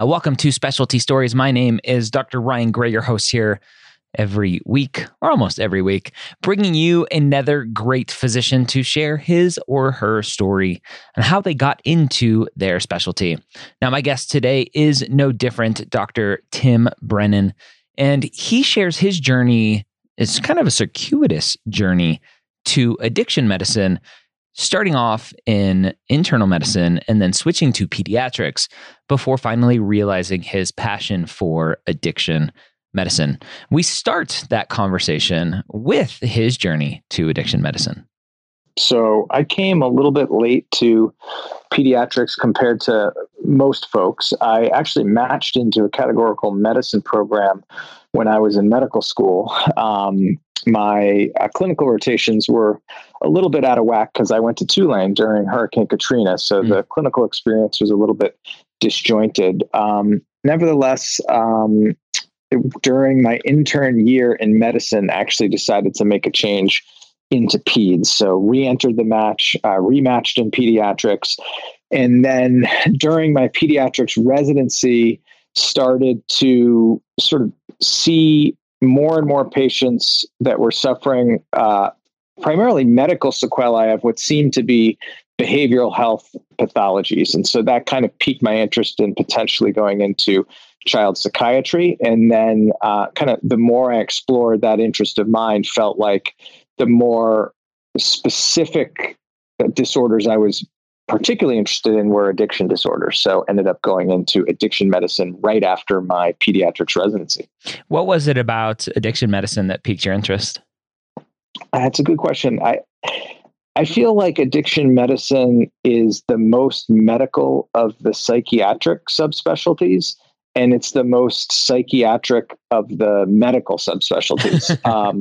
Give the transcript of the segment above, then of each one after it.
Welcome to Specialty Stories. My name is Dr. Ryan Gray, your host here every week, or almost every week, bringing you another great physician to share his or her story and how they got into their specialty. Now, my guest today is no different, Dr. Tim Brennan, and he shares his journey. It's kind of a circuitous journey to addiction medicine, starting off in internal medicine and then switching to pediatrics before finally realizing his passion for addiction medicine. We start that conversation with his journey to addiction medicine. So I came a little bit late to pediatrics compared to most folks. I actually matched into a categorical medicine program when I was in medical school. My clinical rotations were a little bit out of whack because I went to Tulane during Hurricane Katrina. So the clinical experience was a little bit disjointed. Nevertheless, during my intern year in medicine, I actually decided to make a change into PEDS. So re-entered the match, rematched in pediatrics. And then during my pediatrics residency, started to sort of see more and more patients that were suffering primarily medical sequelae of what seemed to be behavioral health pathologies. And so that kind of piqued my interest in potentially going into child psychiatry. And then kind of the more I explored that interest of mine, felt like the more specific disorders I was particularly interested in were addiction disorders. So ended up going into addiction medicine right after my pediatrics residency. What was it about addiction medicine that piqued your interest? That's a good question. I feel like addiction medicine is the most medical of the psychiatric subspecialties, and it's the most psychiatric of the medical subspecialties.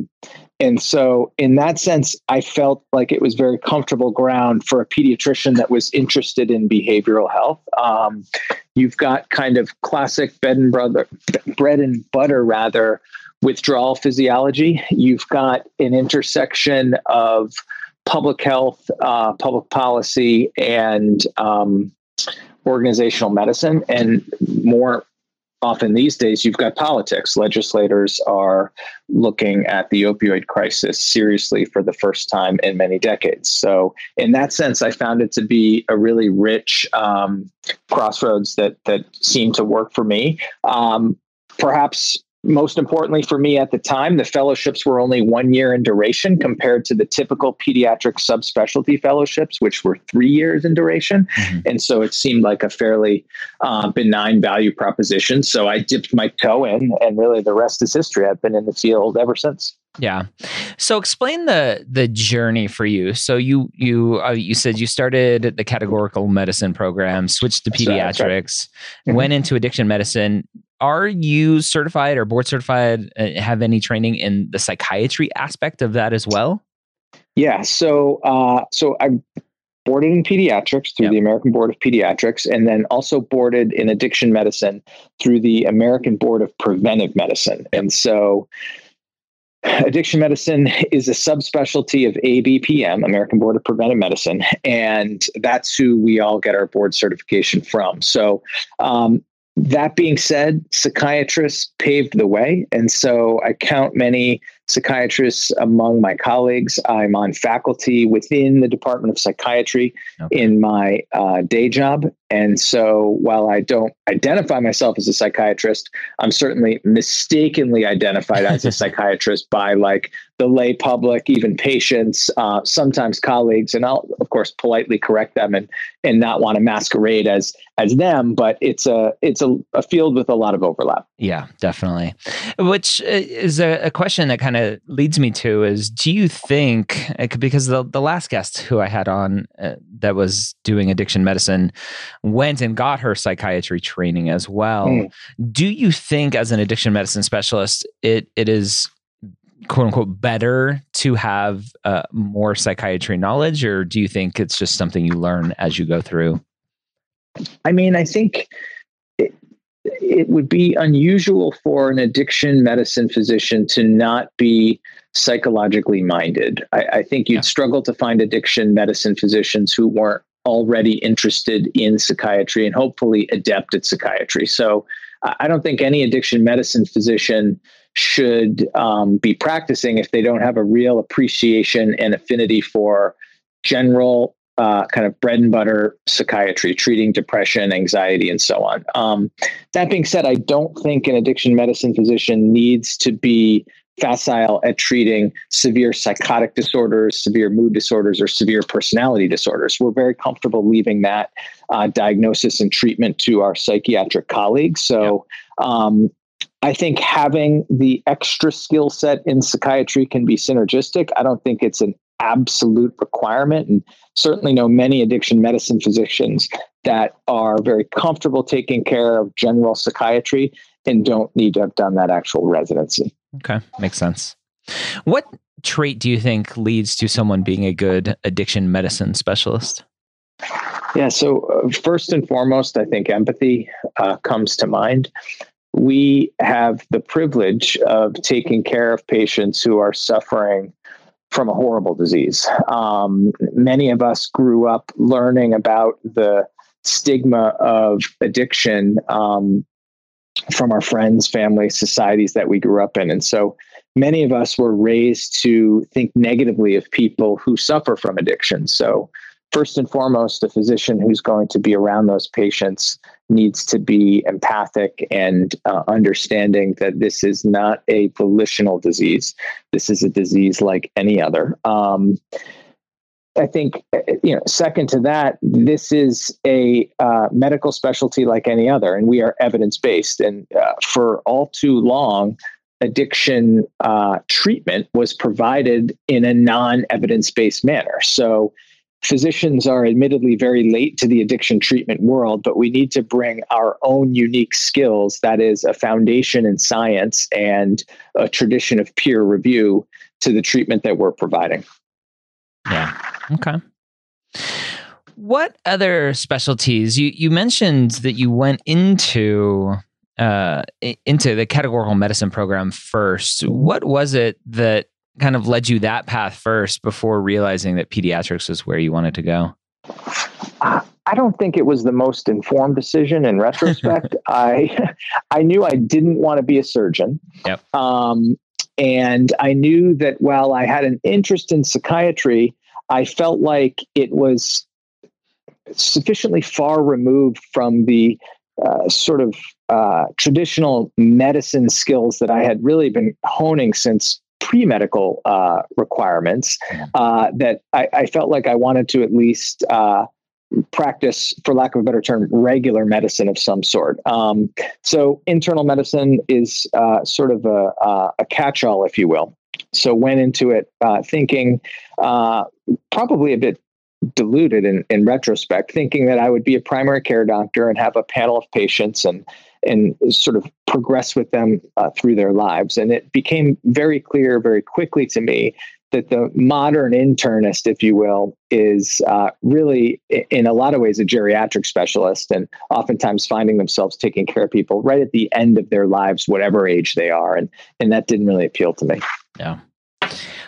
And so in that sense, I felt like it was very comfortable ground for a pediatrician that was interested in behavioral health. You've got kind of classic bread and butter withdrawal physiology. You've got an intersection of public health, public policy, and organizational medicine, and more often these days, you've got politics. Legislators are looking at the opioid crisis seriously for the first time in many decades. So in that sense, I found it to be a really rich crossroads that seemed to work for me. Perhaps most importantly for me at the time, the fellowships were only 1 year in duration compared to the typical pediatric subspecialty fellowships, which were 3 years in duration. And so it seemed like a fairly benign value proposition. So I dipped my toe in, and really the rest is history. I've been in the field ever since. Yeah. So explain the journey for you. So you said you started the categorical medicine program, switched to pediatrics, That's right. Went into addiction medicine. Are you certified or board certified, have any training in the psychiatry aspect of that as well? Yeah. So I'm boarded in pediatrics through the American Board of Pediatrics, and then also boarded in addiction medicine through the American Board of Preventive Medicine. And so addiction medicine is a subspecialty of ABPM, American Board of Preventive Medicine, and that's who we all get our board certification from. So, that being said, psychiatrists paved the way. And so I count many psychiatrists among my colleagues. I'm on faculty within the Department of Psychiatry in my day job. And so while I don't identify myself as a psychiatrist, I'm certainly mistakenly identified as a psychiatrist by like the lay public, even patients, sometimes colleagues. And I'll, of course, politely correct them and not want to masquerade as them. But it's a field with a lot of overlap. Yeah, definitely. Which is a question that kind kind of leads me to is, do you think, because the last guest who I had on that was doing addiction medicine went and got her psychiatry training as well. Do you think as an addiction medicine specialist, it is quote unquote better to have more psychiatry knowledge, or do you think it's just something you learn as you go through? I mean, I think it would be unusual for an addiction medicine physician to not be psychologically minded. I think you'd struggle to find addiction medicine physicians who weren't already interested in psychiatry and hopefully adept at psychiatry. So I don't think any addiction medicine physician should be practicing if they don't have a real appreciation and affinity for general kind of bread and butter psychiatry, treating depression, anxiety, and so on. That being said, I don't think an addiction medicine physician needs to be facile at treating severe psychotic disorders, severe mood disorders, or severe personality disorders. We're very comfortable leaving that diagnosis and treatment to our psychiatric colleagues. So I think having the extra skill set in psychiatry can be synergistic. I don't think it's an absolute requirement, and certainly know many addiction medicine physicians that are very comfortable taking care of general psychiatry and don't need to have done that actual residency. Okay. Makes sense. What trait do you think leads to someone being a good addiction medicine specialist? Yeah. So first and foremost, I think empathy comes to mind. We have the privilege of taking care of patients who are suffering from a horrible disease. Many of us grew up learning about the stigma of addiction from our friends, family, societies that we grew up in. And so many of us were raised to think negatively of people who suffer from addiction. So first and foremost, the physician who's going to be around those patients needs to be empathic and understanding that this is not a volitional disease. This is a disease like any other. I think, second to that, this is a medical specialty like any other, and we are evidence-based. And for all too long, addiction treatment was provided in a non-evidence-based manner. So physicians are admittedly very late to the addiction treatment world, but we need to bring our own unique skills, that is a foundation in science and a tradition of peer review, to the treatment that we're providing. Yeah. Okay. What other specialties? You mentioned that you went into the categorical medicine program first. What was it that kind of led you that path first before realizing that pediatrics was where you wanted to go? I don't think it was the most informed decision in retrospect. I knew I didn't want to be a surgeon. Yep. And I knew that while I had an interest in psychiatry, I felt like it was sufficiently far removed from the sort of traditional medicine skills that I had really been honing since pre-medical requirements, that I felt like I wanted to at least practice, for lack of a better term, regular medicine of some sort. So internal medicine is sort of a catch-all, if you will. So went into it thinking probably a bit diluted in retrospect, thinking that I would be a primary care doctor and have a panel of patients and sort of progress with them through their lives. And it became very clear very quickly to me that the modern internist, if you will, is really in a lot of ways a geriatric specialist, and oftentimes finding themselves taking care of people right at the end of their lives, whatever age they are. And that didn't really appeal to me. Yeah.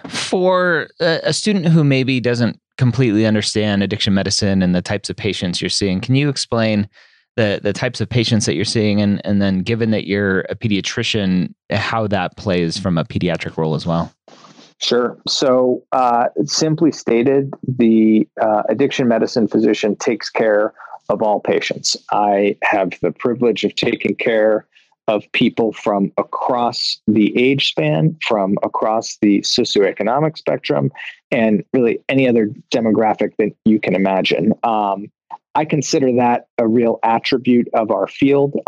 For a student who maybe doesn't completely understand addiction medicine and the types of patients you're seeing, can you explain the types of patients that you're seeing, and then given that you're a pediatrician, how that plays from a pediatric role as well? Sure. So simply stated, the addiction medicine physician takes care of all patients. I have the privilege of taking care of people from across the age span, from across the socioeconomic spectrum, and really any other demographic that you can imagine. I consider that a real attribute of our field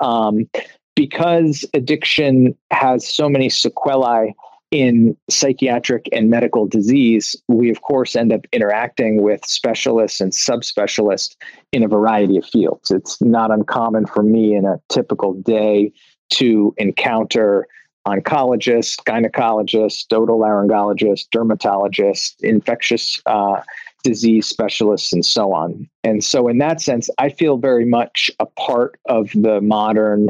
because addiction has so many sequelae in psychiatric and medical disease, we of course end up interacting with specialists and subspecialists in a variety of fields. It's not uncommon for me in a typical day to encounter oncologists, gynecologists, otolaryngologists, dermatologists, infectious disease specialists, and so on. And so in that sense, I feel very much a part of the modern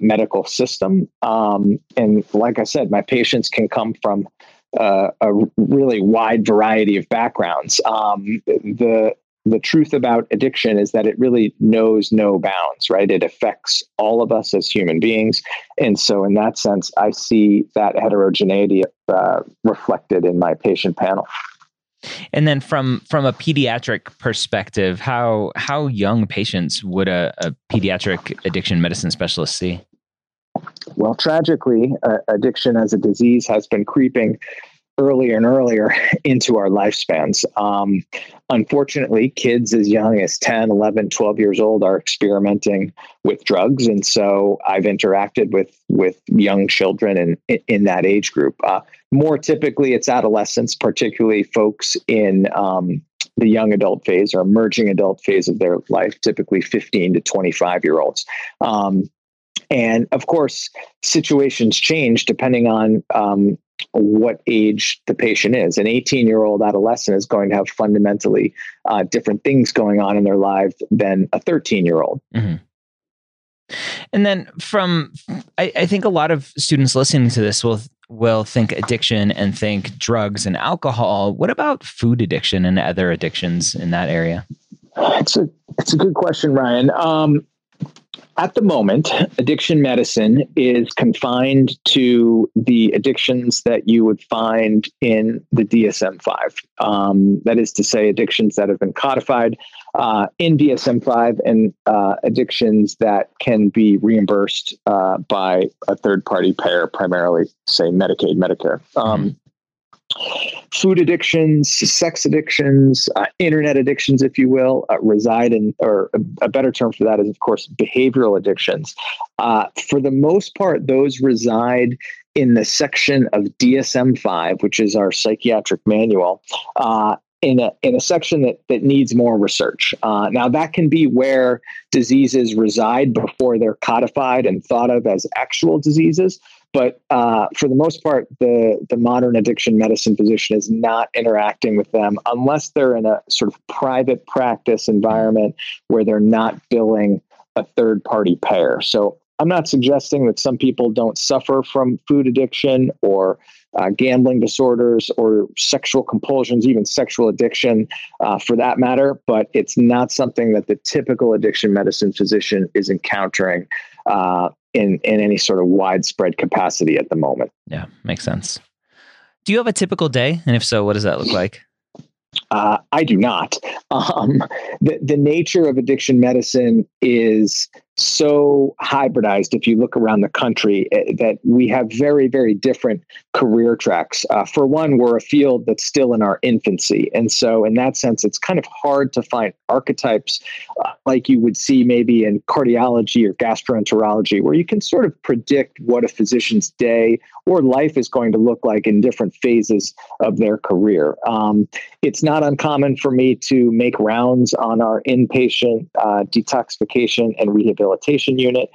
medical system. And like I said, my patients can come from a really wide variety of backgrounds. The truth about addiction is that it really knows no bounds, right? It affects all of us as human beings. And so in that sense, I see that heterogeneity reflected in my patient panel. And then from a pediatric perspective, how young patients would a pediatric addiction medicine specialist see? Well, tragically, addiction as a disease has been creeping earlier and earlier into our lifespans. Unfortunately, kids as young as 10, 11, 12 years old are experimenting with drugs. And so I've interacted with young children in that age group. More typically, it's adolescents, particularly folks in the young adult phase or emerging adult phase of their life, typically 15 to 25-year-olds. And of course, situations change depending on what age the patient is. An 18-year-old adolescent is going to have fundamentally different things going on in their lives than a 13-year-old. Mm-hmm. And then I think a lot of students listening to this will think addiction and think drugs and alcohol. What about food addiction and other addictions in that area? It's a good question, Ryan. At the moment, addiction medicine is confined to the addictions that you would find in the DSM-5. That is to say, addictions that have been codified in DSM-5 and addictions that can be reimbursed by a third-party payer, primarily, say, Medicaid, Medicare. Food addictions, sex addictions, internet addictions, if you will, reside in, or a better term for that is, of course, behavioral addictions. For the most part, those reside in the section of DSM-5, which is our psychiatric manual, in a section that needs more research. Now, that can be where diseases reside before they're codified and thought of as actual diseases. But for the most part, the modern addiction medicine physician is not interacting with them unless they're in a sort of private practice environment where they're not billing a third-party payer. So I'm not suggesting that some people don't suffer from food addiction or gambling disorders or sexual compulsions, even sexual addiction for that matter, but it's not something that the typical addiction medicine physician is encountering in any sort of widespread capacity at the moment. Yeah, makes sense. Do you have a typical day? And if so, what does that look like? I do not. The nature of addiction medicine is so hybridized, if you look around the country, that we have very, very different career tracks. For one, we're a field that's still in our infancy. And so in that sense, it's kind of hard to find archetypes like you would see maybe in cardiology or gastroenterology, where you can sort of predict what a physician's day or life is going to look like in different phases of their career. It's not uncommon for me to make rounds on our inpatient detoxification and rehabilitation unit,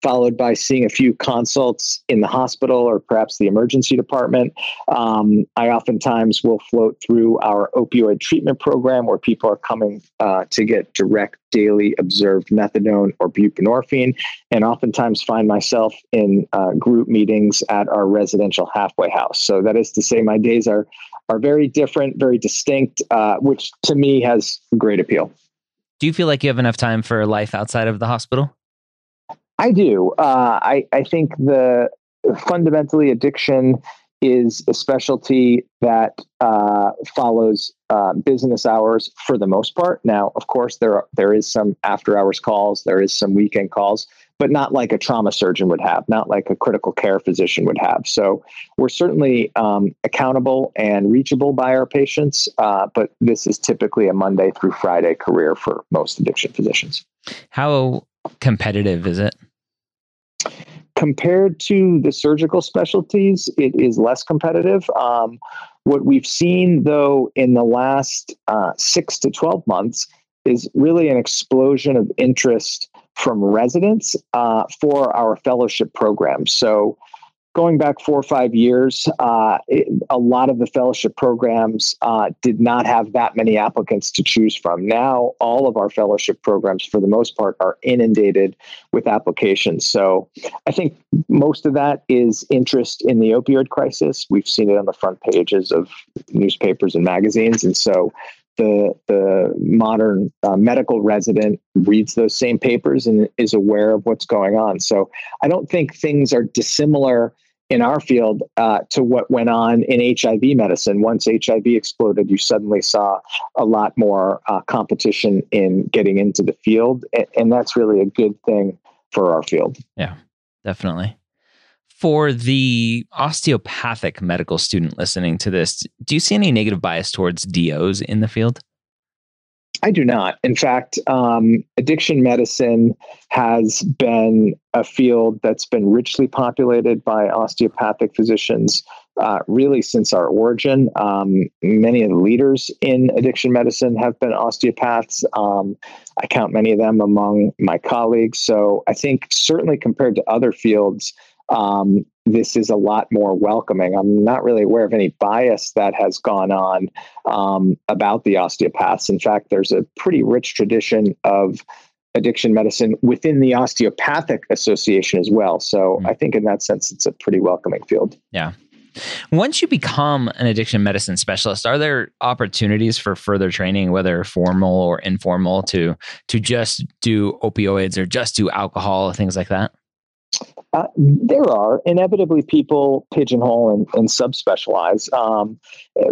followed by seeing a few consults in the hospital or perhaps the emergency department. I oftentimes will float through our opioid treatment program where people are coming to get direct daily observed methadone or buprenorphine, and oftentimes find myself in group meetings at our residential halfway house. So that is to say, my days are very different, very distinct, which to me has great appeal. Do you feel like you have enough time for life outside of the hospital? I do. I think the fundamentally addiction is a specialty that follows business hours for the most part. Now, of course, there is some after hours calls, there is some weekend calls, but not like a trauma surgeon would have, not like a critical care physician would have. So we're certainly accountable and reachable by our patients, but this is typically a Monday through Friday career for most addiction physicians. How competitive is it? Compared to the surgical specialties, it is less competitive. What we've seen, though, in the last 6 to 12 months is really an explosion of interest from residents for our fellowship programs. So going back 4 or 5 years, a lot of the fellowship programs did not have that many applicants to choose from. Now, all of our fellowship programs, for the most part, are inundated with applications. So I think most of that is interest in the opioid crisis. We've seen it on the front pages of newspapers and magazines. And so the modern medical resident reads those same papers and is aware of what's going on. So I don't think things are dissimilar in our field to what went on in HIV medicine. Once HIV exploded, you suddenly saw a lot more competition in getting into the field. And that's really a good thing for our field. Yeah, definitely. For the osteopathic medical student listening to this, do you see any negative bias towards DOs in the field? I do not. In fact, addiction medicine has been a field that's been richly populated by osteopathic physicians really since our origin. Many of the leaders in addiction medicine have been osteopaths. I count many of them among my colleagues. So I think certainly compared to other fields, this is a lot more welcoming. I'm not really aware of any bias that has gone on about the osteopaths. In fact, there's a pretty rich tradition of addiction medicine within the Osteopathic Association as well. So I think in that sense, it's a pretty welcoming field. Yeah. Once you become an addiction medicine specialist, are there opportunities for further training, whether formal or informal, to just do opioids or just do alcohol, things like that? There are inevitably people pigeonhole and subspecialize.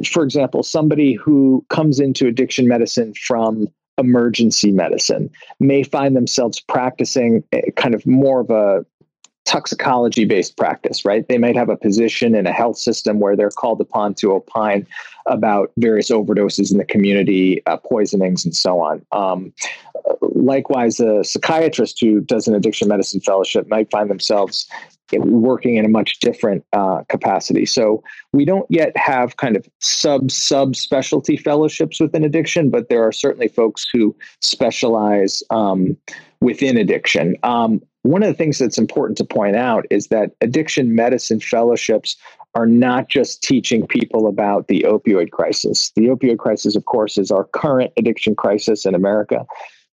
For example, somebody who comes into addiction medicine from emergency medicine may find themselves practicing kind of more of a toxicology-based practice, right? They might have a position in a health system where they're called upon to opine about various overdoses in the community, poisonings, and so on. Likewise, a psychiatrist who does an addiction medicine fellowship might find themselves working in a much different capacity. So we don't yet have kind of sub-specialty fellowships within addiction, but there are certainly folks who specialize within addiction. One of the things that's important to point out is that addiction medicine fellowships are not just teaching people about the opioid crisis. The opioid crisis, of course, is our current addiction crisis in America.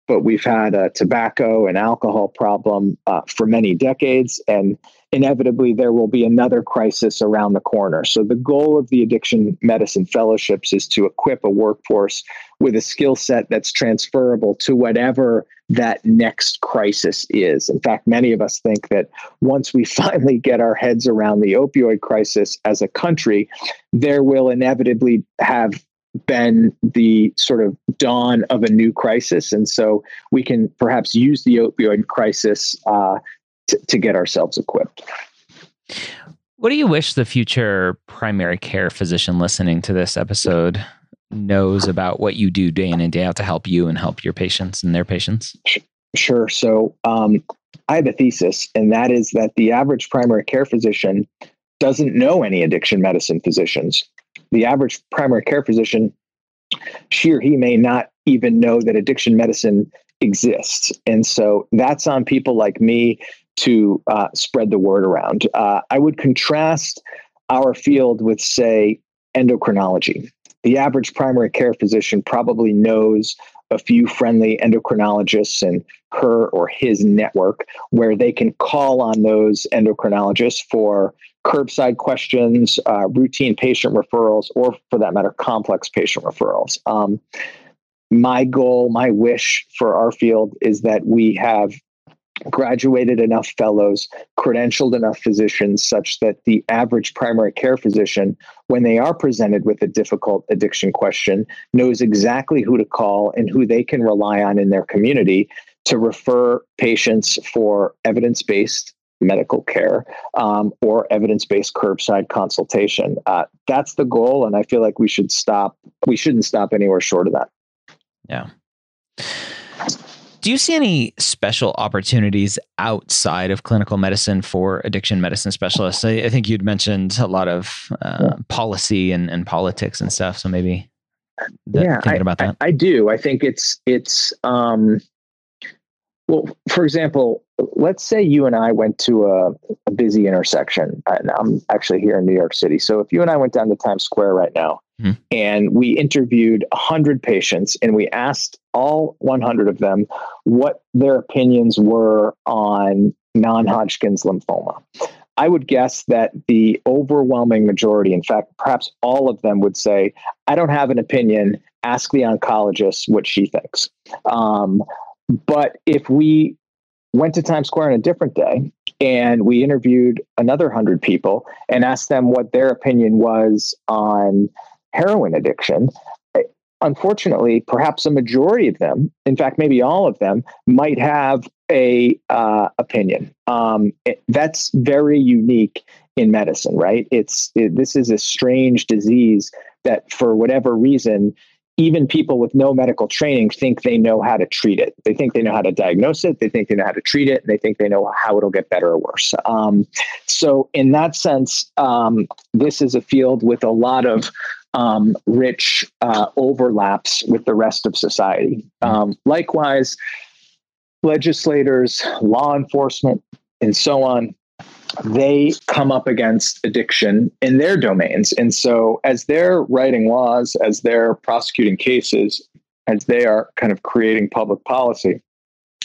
But we've had a tobacco and alcohol problem for many decades, and inevitably there will be another crisis around the corner. So the goal of the addiction medicine fellowships is to equip a workforce with a skill set that's transferable to whatever that next crisis is. In fact, many of us think that once we finally get our heads around the opioid crisis as a country, there will inevitably have been the sort of dawn of a new crisis. And so we can perhaps use the opioid crisis to get ourselves equipped. What do you wish the future primary care physician listening to this episode knows about what you do day in and day out to help you and help your patients and their patients? Sure. So I have a thesis, and that is that the average primary care physician doesn't know any addiction medicine physicians. The average primary care physician, she or he may not even know that addiction medicine exists. And so that's on people like me to spread the word around. I would contrast our field with, say, endocrinology. The average primary care physician probably knows a few friendly endocrinologists and her or his network where they can call on those endocrinologists for curbside questions, routine patient referrals, or for that matter, complex patient referrals. My goal, my wish for our field is that we have graduated enough fellows, credentialed enough physicians such that the average primary care physician, when they are presented with a difficult addiction question, knows exactly who to call and who they can rely on in their community to refer patients for evidence-based medical care or evidence-based curbside consultation. That's the goal, and I feel like we shouldn't stop anywhere short of that. Yeah. Do you see any special opportunities outside of clinical medicine for addiction medicine specialists? I think you'd mentioned a lot of policy and politics and stuff. So maybe thinking about that. I do. I think it's well, for example, let's say you and I went to a busy intersection. I'm actually here in New York City. So if you and I went down to Times Square right now, and we interviewed 100 patients and we asked all 100 of them what their opinions were on non-Hodgkin's lymphoma, I would guess that the overwhelming majority, in fact, perhaps all of them would say, I don't have an opinion. Ask the oncologist what she thinks. But if we went to Times Square on a different day and we interviewed another 100 people and asked them what their opinion was on heroin addiction, unfortunately, perhaps a majority of them, in fact, maybe all of them, might have a opinion. That's very unique in medicine, right? This is a strange disease that, for whatever reason, even people with no medical training think they know how to treat it. They think they know how to diagnose it. They think they know how to treat it. And they think they know how it'll get better or worse. So in that sense, this is a field with a lot of rich overlaps with the rest of society. Likewise, legislators, law enforcement, and so on, they come up against addiction in their domains. And so as they're writing laws, as they're prosecuting cases, as they are kind of creating public policy,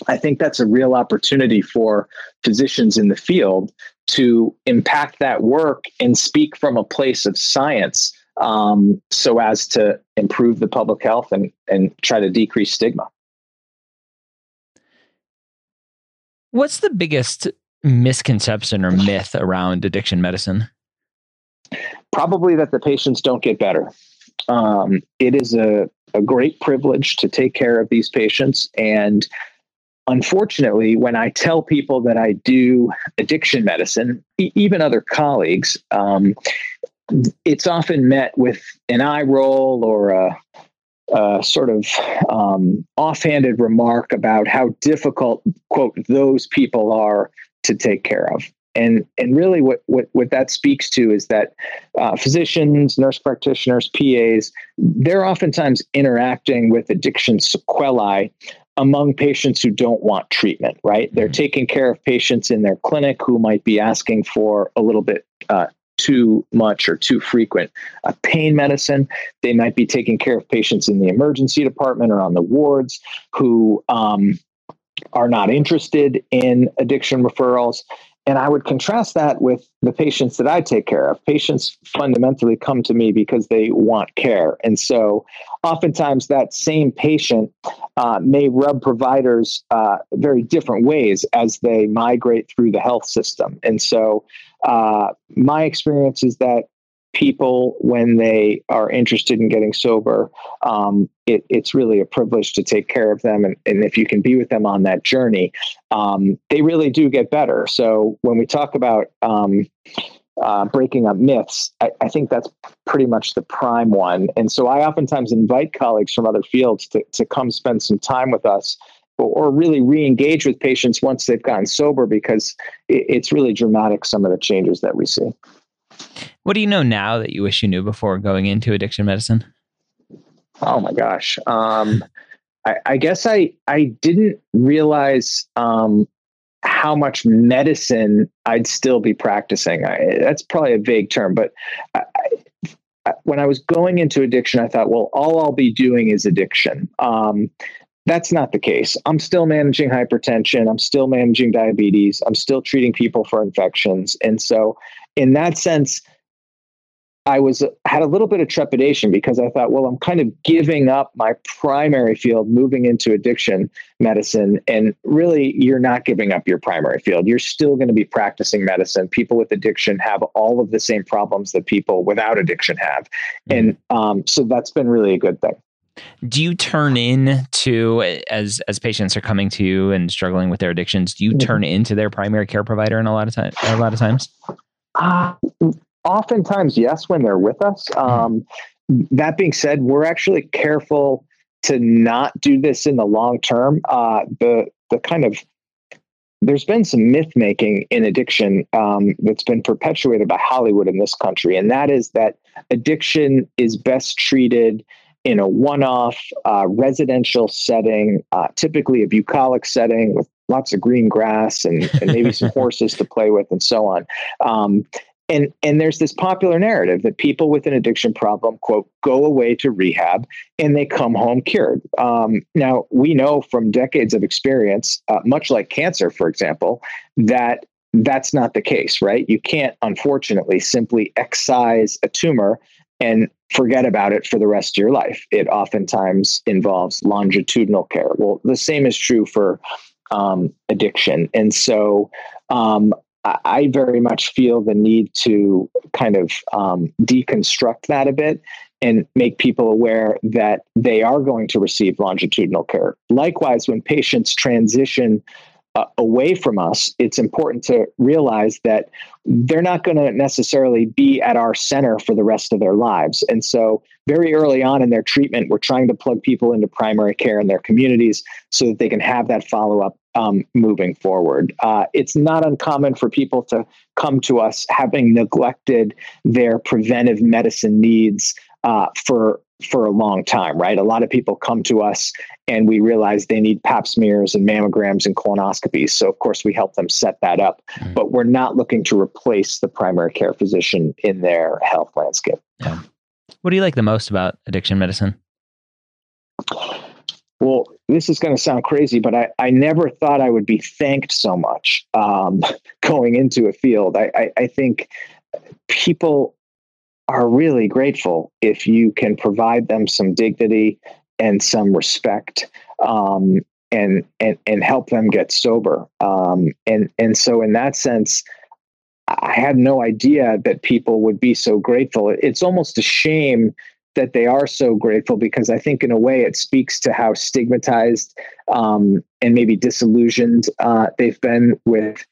I think that's a real opportunity for physicians in the field to impact that work and speak from a place of science, so as to improve the public health and try to decrease stigma. What's the biggest misconception or myth around addiction medicine? Probably that the patients don't get better. It is a great privilege to take care of these patients. And unfortunately, when I tell people that I do addiction medicine, even other colleagues, it's often met with an eye roll or a sort of offhanded remark about how difficult, quote, those people are to take care of. And really what that speaks to is that physicians, nurse practitioners, PAs, they're oftentimes interacting with addiction sequelae among patients who don't want treatment, right? They're taking care of patients in their clinic who might be asking for a little bit too much or too frequent pain medicine. They might be taking care of patients in the emergency department or on the wards who are not interested in addiction referrals. And I would contrast that with the patients that I take care of. Patients fundamentally come to me because they want care. And so oftentimes that same patient may rub providers very different ways as they migrate through the health system. And so my experience is that people, when they are interested in getting sober, it's really a privilege to take care of them. And if you can be with them on that journey, they really do get better. So when we talk about breaking up myths, I think that's pretty much the prime one. And so I oftentimes invite colleagues from other fields to come spend some time with us or really re-engage with patients once they've gotten sober, because it's really dramatic, some of the changes that we see. What do you know now that you wish you knew before going into addiction medicine? Oh my gosh. I guess I didn't realize how much medicine I'd still be practicing. That's probably a vague term, but when I was going into addiction, I thought, well, all I'll be doing is addiction. That's not the case. I'm still managing hypertension. I'm still managing diabetes. I'm still treating people for infections. And so in that sense, I had a little bit of trepidation because I thought, well, I'm kind of giving up my primary field, moving into addiction medicine. And really, you're not giving up your primary field. You're still going to be practicing medicine. People with addiction have all of the same problems that people without addiction have. And so that's been really a good thing. Do you turn in to, as patients are coming to you and struggling with their addictions, do you turn into their primary care provider a lot of times? Oftentimes, yes, when they're with us. That being said, we're actually careful to not do this in the long term. The kind of, there's been some myth making in addiction that's been perpetuated by Hollywood in this country. And that is that addiction is best treated in a one-off residential setting, typically a bucolic setting with lots of green grass and maybe some horses to play with and so on. And there's this popular narrative that people with an addiction problem, quote, go away to rehab and they come home cured. Now, we know from decades of experience, much like cancer, for example, that that's not the case, right? You can't, unfortunately, simply excise a tumor and forget about it for the rest of your life. It oftentimes involves longitudinal care. Well, the same is true for addiction. And so, I very much feel the need to kind of deconstruct that a bit and make people aware that they are going to receive longitudinal care. Likewise, when patients transition away from us, it's important to realize that they're not going to necessarily be at our center for the rest of their lives. And so very early on in their treatment, we're trying to plug people into primary care in their communities so that they can have that follow-up moving forward. It's not uncommon for people to come to us having neglected their preventive medicine needs for a long time, right? A lot of people come to us and we realize they need pap smears and mammograms and colonoscopies. So of course we help them set that up, but we're not looking to replace the primary care physician in their health landscape. Yeah. What do you like the most about addiction medicine? Well, this is going to sound crazy, but I never thought I would be thanked so much going into a field. I think people are really grateful if you can provide them some dignity and some respect and help them get sober. And so in that sense, I had no idea that people would be so grateful. It's almost a shame that they are so grateful, because I think in a way it speaks to how stigmatized and maybe disillusioned they've been with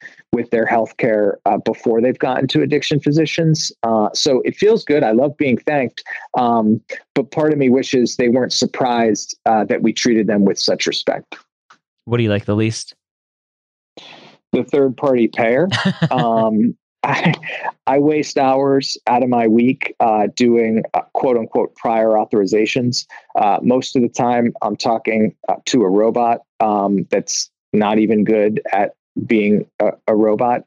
their healthcare before they've gotten to addiction physicians. So it feels good. I love being thanked, but part of me wishes they weren't surprised that we treated them with such respect. What do you like the least? The third party payer. I waste hours out of my week doing quote unquote prior authorizations. Most of the time I'm talking to a robot that's not even good at being a robot.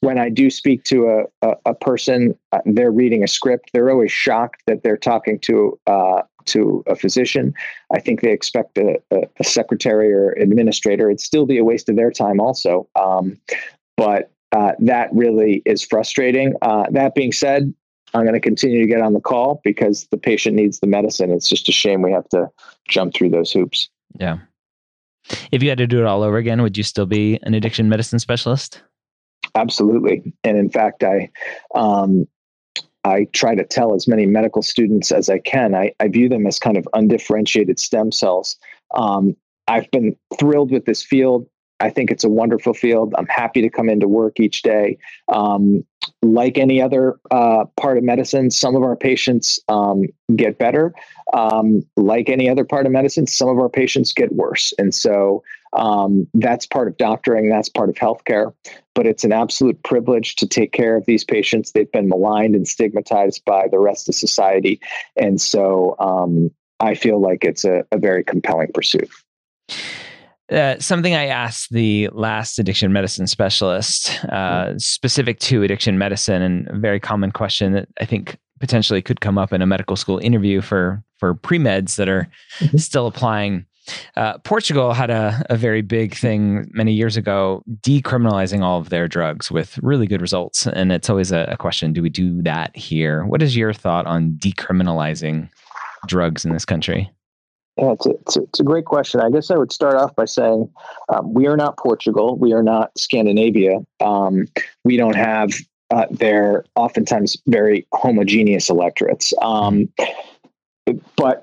When I do speak to a person, they're reading a script. They're always shocked that they're talking to a physician. I think they expect a secretary or administrator. It'd still be a waste of their time also. But that really is frustrating. That being said, I'm going to continue to get on the call because the patient needs the medicine. It's just a shame we have to jump through those hoops. Yeah. If you had to do it all over again, would you still be an addiction medicine specialist? Absolutely. And in fact, I try to tell as many medical students as I can. I view them as kind of undifferentiated stem cells. I've been thrilled with this field. I think it's a wonderful field. I'm happy to come into work each day. Like any other part of medicine, some of our patients get better. Like any other part of medicine, some of our patients get worse. And so that's part of doctoring. That's part of healthcare. But it's an absolute privilege to take care of these patients. They've been maligned and stigmatized by the rest of society. And so I feel like it's a very compelling pursuit. Something I asked the last addiction medicine specialist, specific to addiction medicine, and a very common question that I think potentially could come up in a medical school interview for pre-meds that are still applying. Portugal had a very big thing many years ago, decriminalizing all of their drugs with really good results. And it's always a question, do we do that here? What is your thought on decriminalizing drugs in this country? Yeah, it's a great question. I guess I would start off by saying we are not Portugal. We are not Scandinavia. We don't have their oftentimes very homogeneous electorates. But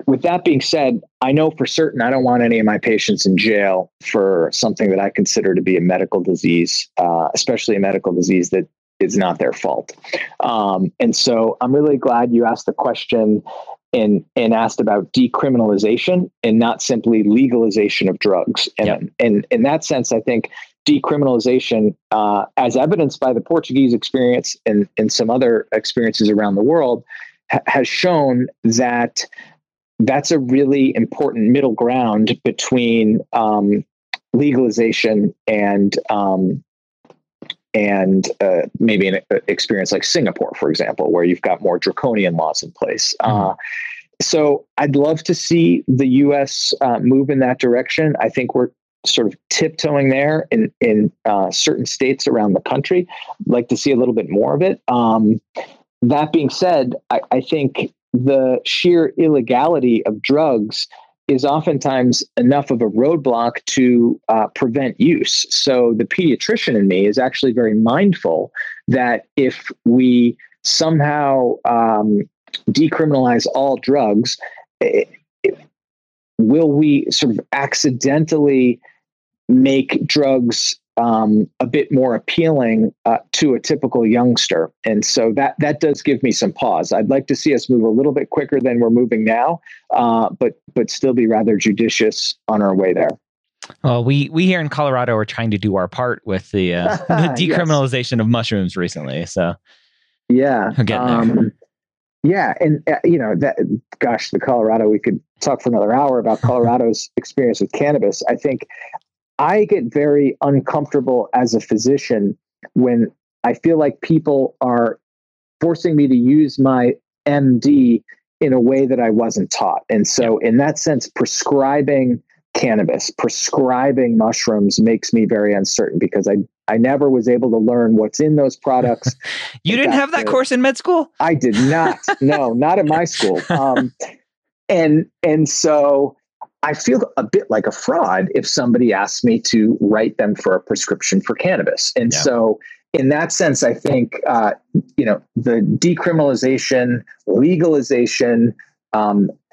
with that being said, I know for certain I don't want any of my patients in jail for something that I consider to be a medical disease, especially a medical disease that is not their fault. And so I'm really glad you asked the question. and asked about decriminalization and not simply legalization of drugs. And, yep. and in that sense, I think decriminalization, as evidenced by the Portuguese experience and some other experiences around the world, has shown that that's a really important middle ground between legalization and maybe an experience like Singapore, for example, where you've got more draconian laws in place. Mm-hmm. So I'd love to see the U.S. Move in that direction. I think we're sort of tiptoeing there in certain states around the country. I'd like to see a little bit more of it. That being said, I think the sheer illegality of drugs is oftentimes enough of a roadblock to prevent use. So the pediatrician in me is actually very mindful that if we somehow decriminalize all drugs, will we sort of accidentally make drugs a bit more appealing to a typical youngster? And so that does give me some pause. I'd like to see us move a little bit quicker than we're moving now, but still be rather judicious on our way there. Well, we here in Colorado are trying to do our part with the decriminalization yes. of mushrooms recently. So yeah, I'm getting there. Yeah. And, the Colorado, we could talk for another hour about Colorado's experience with cannabis. I think I get very uncomfortable as a physician when I feel like people are forcing me to use my MD in a way that I wasn't taught. And so in that sense, prescribing cannabis, prescribing mushrooms makes me very uncertain because I never was able to learn what's in those products. You didn't have that course in med school? I did not. No, not at my school. And so I feel a bit like a fraud if somebody asks me to write them for a prescription for cannabis. And so in that sense, I think, the decriminalization, legalization,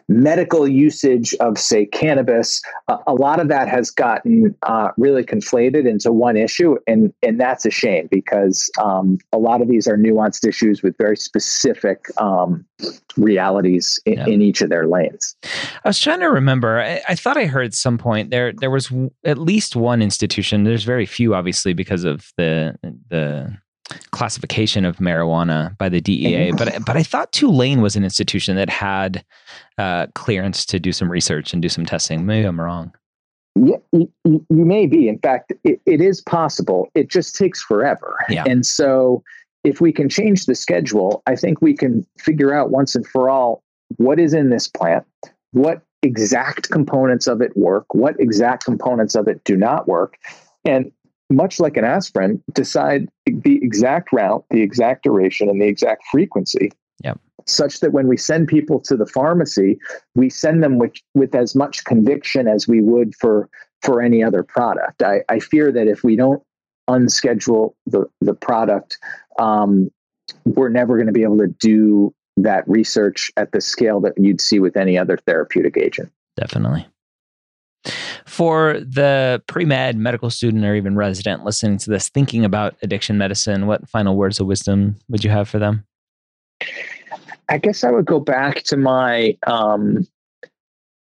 medical usage of, say, cannabis, a lot of that has gotten really conflated into one issue. And that's a shame because a lot of these are nuanced issues with very specific realities in each of their lanes. I was trying to remember. I thought I heard at some point there was at least one institution. There's very few, obviously, because of the classification of marijuana by the DEA, but I thought Tulane was an institution that had clearance to do some research and do some testing. Maybe I'm wrong. Yeah, you may be. In fact, it is possible. It just takes forever. Yeah. And so if we can change the schedule, I think we can figure out once and for all what is in this plant, what exact components of it work, what exact components of it do not work, and much like an aspirin, decide the exact route, the exact duration, and the exact frequency, such that when we send people to the pharmacy, we send them with as much conviction as we would for any other product. I fear that if we don't unschedule the product, we're never going to be able to do that research at the scale that you'd see with any other therapeutic agent. Definitely. For the pre-med medical student or even resident listening to this, thinking about addiction medicine, what final words of wisdom would you have for them? I guess I would go back to my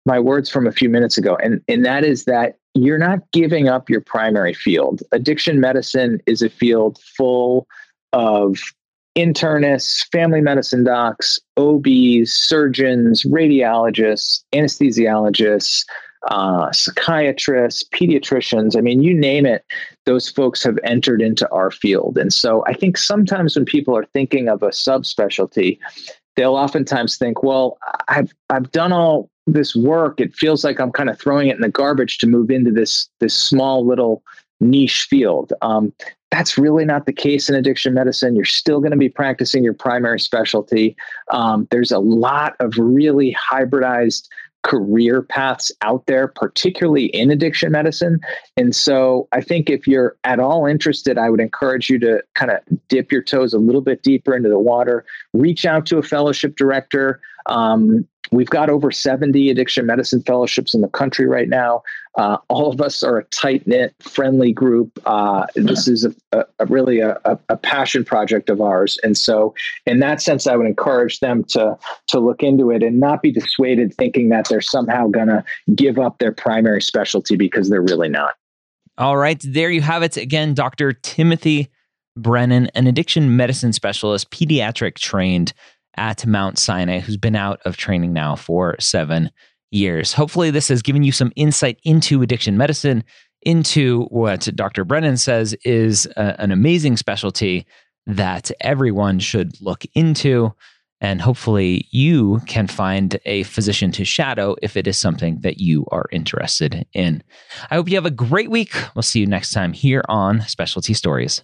my words from a few minutes ago, and that is that you're not giving up your primary field. Addiction medicine is a field full of internists, family medicine docs, OBs, surgeons, radiologists, anesthesiologists, psychiatrists, pediatricians. I mean, you name it, those folks have entered into our field. And so I think sometimes when people are thinking of a subspecialty, they'll oftentimes think, well, I've done all this work. It feels like I'm kind of throwing it in the garbage to move into this small little niche field. That's really not the case in addiction medicine. You're still going to be practicing your primary specialty. There's a lot of really hybridized career paths out there, particularly in addiction medicine. And so I think if you're at all interested, I would encourage you to kind of dip your toes a little bit deeper into the water, reach out to a fellowship director. We've got over 70 addiction medicine fellowships in the country right now. All of us are a tight-knit, friendly group. This is really a passion project of ours. And so in that sense, I would encourage them to look into it and not be dissuaded thinking that they're somehow going to give up their primary specialty, because they're really not. All right. There you have it. Again, Dr. Timothy Brennan, an addiction medicine specialist, pediatric trained at Mount Sinai, who's been out of training now for 7 years. Hopefully this has given you some insight into addiction medicine, into what Dr. Brennan says is an amazing specialty that everyone should look into. And hopefully you can find a physician to shadow if it is something that you are interested in. I hope you have a great week. We'll see you next time here on Specialty Stories.